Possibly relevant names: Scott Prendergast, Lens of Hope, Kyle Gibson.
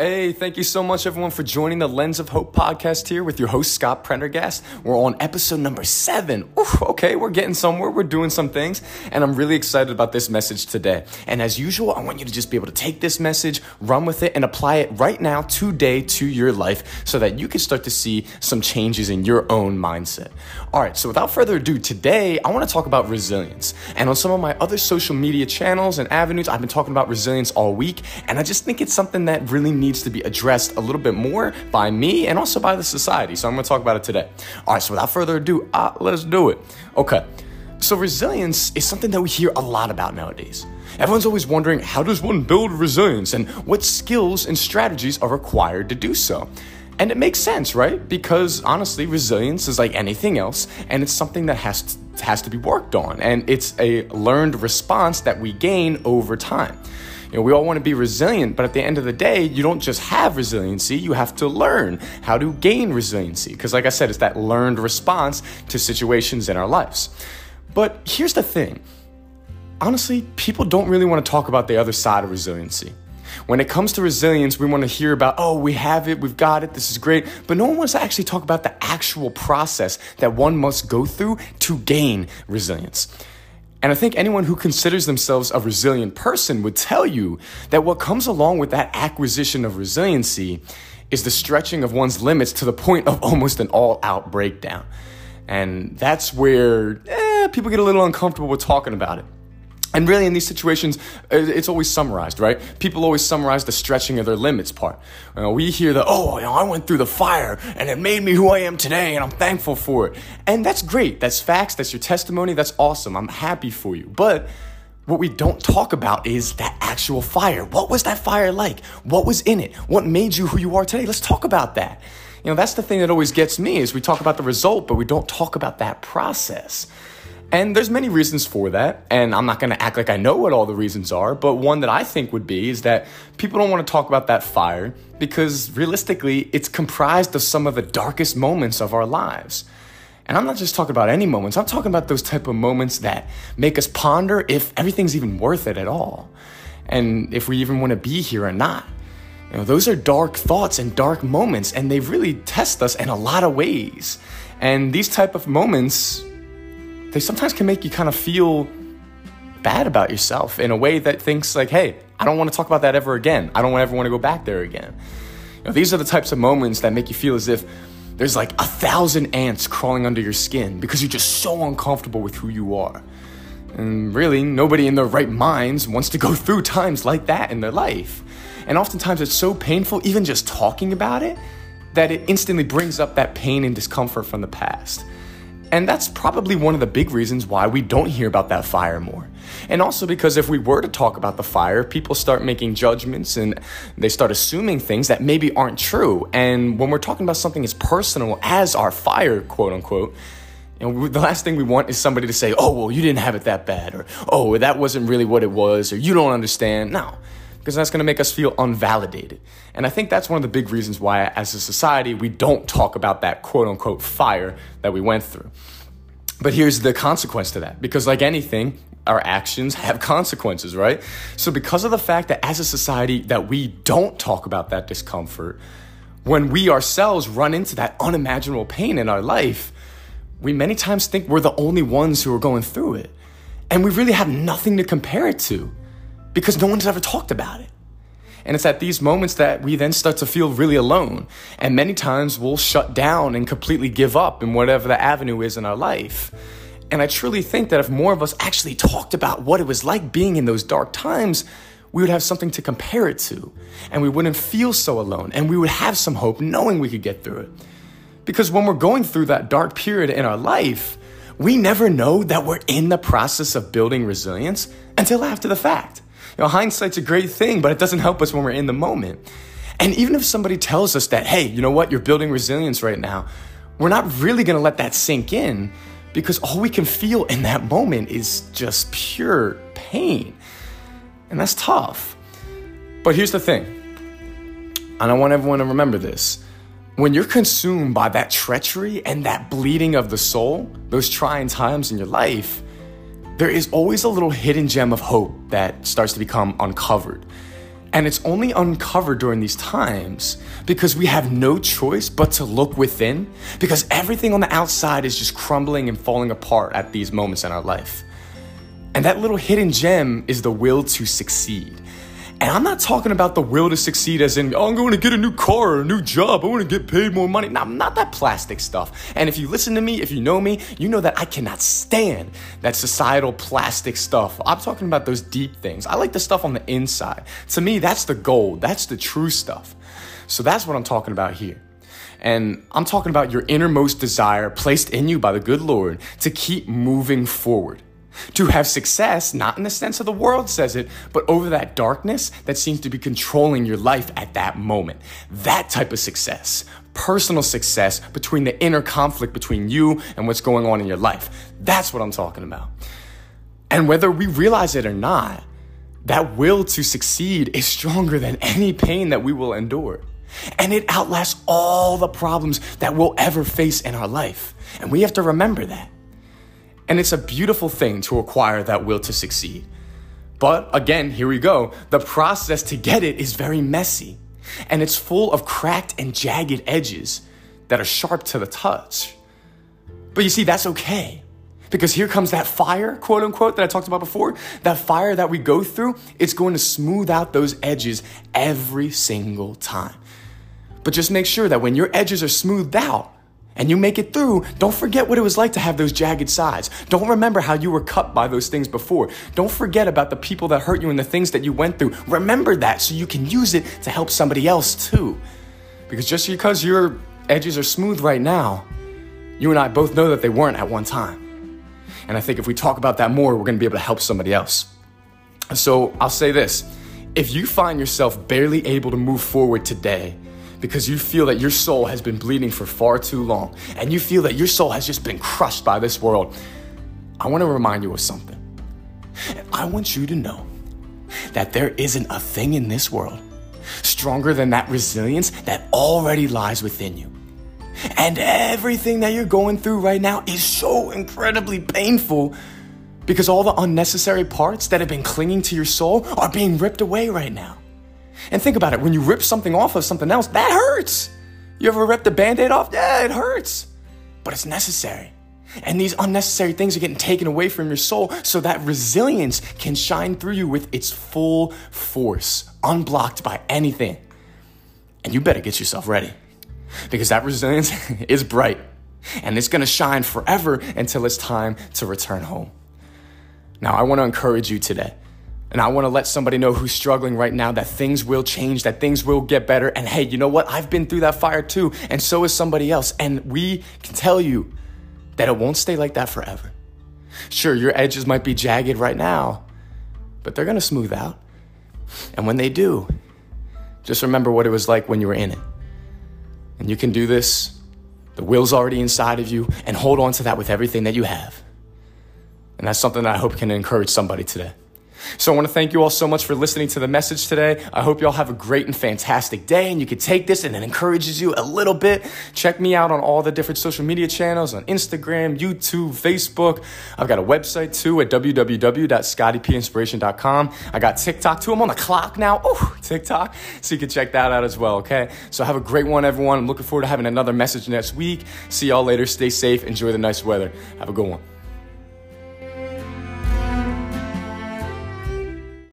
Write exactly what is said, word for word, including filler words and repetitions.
Hey, thank you so much, everyone, for joining the Lens of Hope podcast here with your host, Scott Prendergast. We're on episode number seven. Oof, okay, we're getting somewhere. We're doing some things, and I'm really excited about this message today. And as usual, I want you to just be able to take this message, run with it, and apply it right now, today, to your life so that you can start to see some changes in your own mindset. All right, so without further ado, today, I want to talk about resilience. And on some of my other social media channels and avenues, I've been talking about resilience all week, and I just think it's something that really needs to be addressed a little bit more by me and also by the society. So I'm going to talk about it today. All right, so without further ado, uh, let's do it. Okay, so resilience is something that we hear a lot about nowadays. Everyone's always wondering, how does one build resilience and what skills and strategies are required to do so? And it makes sense, right? Because honestly, resilience is like anything else, and it's something that has to has to be worked on, and it's a learned response that we gain over time. You know, we all want to be resilient, but at the end of the day, you don't just have resiliency, you have to learn how to gain resiliency. Because like I said, it's that learned response to situations in our lives. But here's the thing. Honestly, people don't really want to talk about the other side of resiliency. When it comes to resilience, we want to hear about, oh, we have it, we've got it, this is great. But no one wants to actually talk about the actual process that one must go through to gain resilience. And I think anyone who considers themselves a resilient person would tell you that what comes along with that acquisition of resiliency is the stretching of one's limits to the point of almost an all-out breakdown. And that's where eh, people get a little uncomfortable with talking about it. And really, in these situations, it's always summarized, right? People always summarize the stretching of their limits part. You know, we hear the, oh, you know, I went through the fire and it made me who I am today and I'm thankful for it. And that's great. That's facts. That's your testimony. That's awesome. I'm happy for you. But what we don't talk about is that actual fire. What was that fire like? What was in it? What made you who you are today? Let's talk about that. You know, that's the thing that always gets me is we talk about the result, but we don't talk about that process. And there's many reasons for that, and I'm not going to act like I know what all the reasons are, but one that I think would be is that people don't want to talk about that fire because realistically, it's comprised of some of the darkest moments of our lives. And I'm not just talking about any moments, I'm talking about those type of moments that make us ponder if everything's even worth it at all, and if we even want to be here or not. You know, those are dark thoughts and dark moments, and they really test us in a lot of ways. And these type of moments, they sometimes can make you kind of feel bad about yourself in a way that thinks like, hey, I don't want to talk about that ever again. I don't ever want to go back there again. You know, these are the types of moments that make you feel as if there's like a thousand ants crawling under your skin because you're just so uncomfortable with who you are. And really, nobody in their right minds wants to go through times like that in their life. And oftentimes it's so painful, even just talking about it, that it instantly brings up that pain and discomfort from the past. And that's probably one of the big reasons why we don't hear about that fire more. And also because if we were to talk about the fire, people start making judgments and they start assuming things that maybe aren't true. And when we're talking about something as personal as our fire, quote unquote, you know, the last thing we want is somebody to say, oh, well, you didn't have it that bad, or, oh, that wasn't really what it was, or you don't understand. No. Because that's going to make us feel unvalidated. And I think that's one of the big reasons why, as a society, we don't talk about that quote-unquote fire that we went through. But here's the consequence to that. Because like anything, our actions have consequences, right? So because of the fact that as a society that we don't talk about that discomfort, when we ourselves run into that unimaginable pain in our life, we many times think we're the only ones who are going through it. And we really have nothing to compare it to, because no one's ever talked about it. And it's at these moments that we then start to feel really alone. And many times we'll shut down and completely give up in whatever the avenue is in our life. And I truly think that if more of us actually talked about what it was like being in those dark times, we would have something to compare it to. And we wouldn't feel so alone. And we would have some hope knowing we could get through it. Because when we're going through that dark period in our life, we never know that we're in the process of building resilience until after the fact. You know, hindsight's a great thing, but it doesn't help us when we're in the moment. And even if somebody tells us that, hey, you know what, you're building resilience right now, we're not really going to let that sink in because all we can feel in that moment is just pure pain. And that's tough. But here's the thing, and I want everyone to remember this. When you're consumed by that treachery and that bleeding of the soul, those trying times in your life, there is always a little hidden gem of hope that starts to become uncovered. And it's only uncovered during these times because we have no choice but to look within, because everything on the outside is just crumbling and falling apart at these moments in our life. And that little hidden gem is the will to succeed. And I'm not talking about the will to succeed as in, oh, I'm going to get a new car or a new job. I want to get paid more money. No, not that plastic stuff. And if you listen to me, if you know me, you know that I cannot stand that societal plastic stuff. I'm talking about those deep things. I like the stuff on the inside. To me, that's the gold. That's the true stuff. So that's what I'm talking about here. And I'm talking about your innermost desire placed in you by the good Lord to keep moving forward. To have success, not in the sense of the world says it, but over that darkness that seems to be controlling your life at that moment. That type of success, personal success between the inner conflict between you and what's going on in your life. That's what I'm talking about. And whether we realize it or not, that will to succeed is stronger than any pain that we will endure. And it outlasts all the problems that we'll ever face in our life. And we have to remember that. And it's a beautiful thing to acquire that will to succeed. But again, here we go. The process to get it is very messy. And it's full of cracked and jagged edges that are sharp to the touch. But you see, that's okay. Because here comes that fire, quote unquote, that I talked about before. That fire that we go through, it's going to smooth out those edges every single time. But just make sure that when your edges are smoothed out, and you make it through, don't forget what it was like to have those jagged sides. Don't remember how you were cut by those things before. Don't forget about the people that hurt you and the things that you went through. Remember that so you can use it to help somebody else too. Because just because your edges are smooth right now, you and I both know that they weren't at one time. And I think if we talk about that more, we're going to be able to help somebody else. So I'll say this. If you find yourself barely able to move forward today, because you feel that your soul has been bleeding for far too long, and you feel that your soul has just been crushed by this world, I want to remind you of something. I want you to know that there isn't a thing in this world stronger than that resilience that already lies within you. And everything that you're going through right now is so incredibly painful because all the unnecessary parts that have been clinging to your soul are being ripped away right now. And think about it, when you rip something off of something else, that hurts. You ever ripped a Band-Aid off? Yeah, it hurts. But it's necessary. And these unnecessary things are getting taken away from your soul so that resilience can shine through you with its full force, unblocked by anything. And you better get yourself ready because that resilience is bright and it's going to shine forever until it's time to return home. Now, I want to encourage you today. And I want to let somebody know who's struggling right now that things will change, that things will get better. And hey, you know what? I've been through that fire too, and so is somebody else. And we can tell you that it won't stay like that forever. Sure, your edges might be jagged right now, but they're going to smooth out. And when they do, just remember what it was like when you were in it. And you can do this. The will's already inside of you, and hold on to that with everything that you have. And that's something that I hope can encourage somebody today. So I want to thank you all so much for listening to the message today. I hope you all have a great and fantastic day, and you can take this and it encourages you a little bit. Check me out on all the different social media channels, on Instagram, YouTube, Facebook. I've got a website too at w w w dot scotty p inspiration dot com. I got TikTok too. I'm on the clock now. Oh, TikTok. So you can check that out as well, okay? So have a great one, everyone. I'm looking forward to having another message next week. See y'all later. Stay safe. Enjoy the nice weather. Have a good one.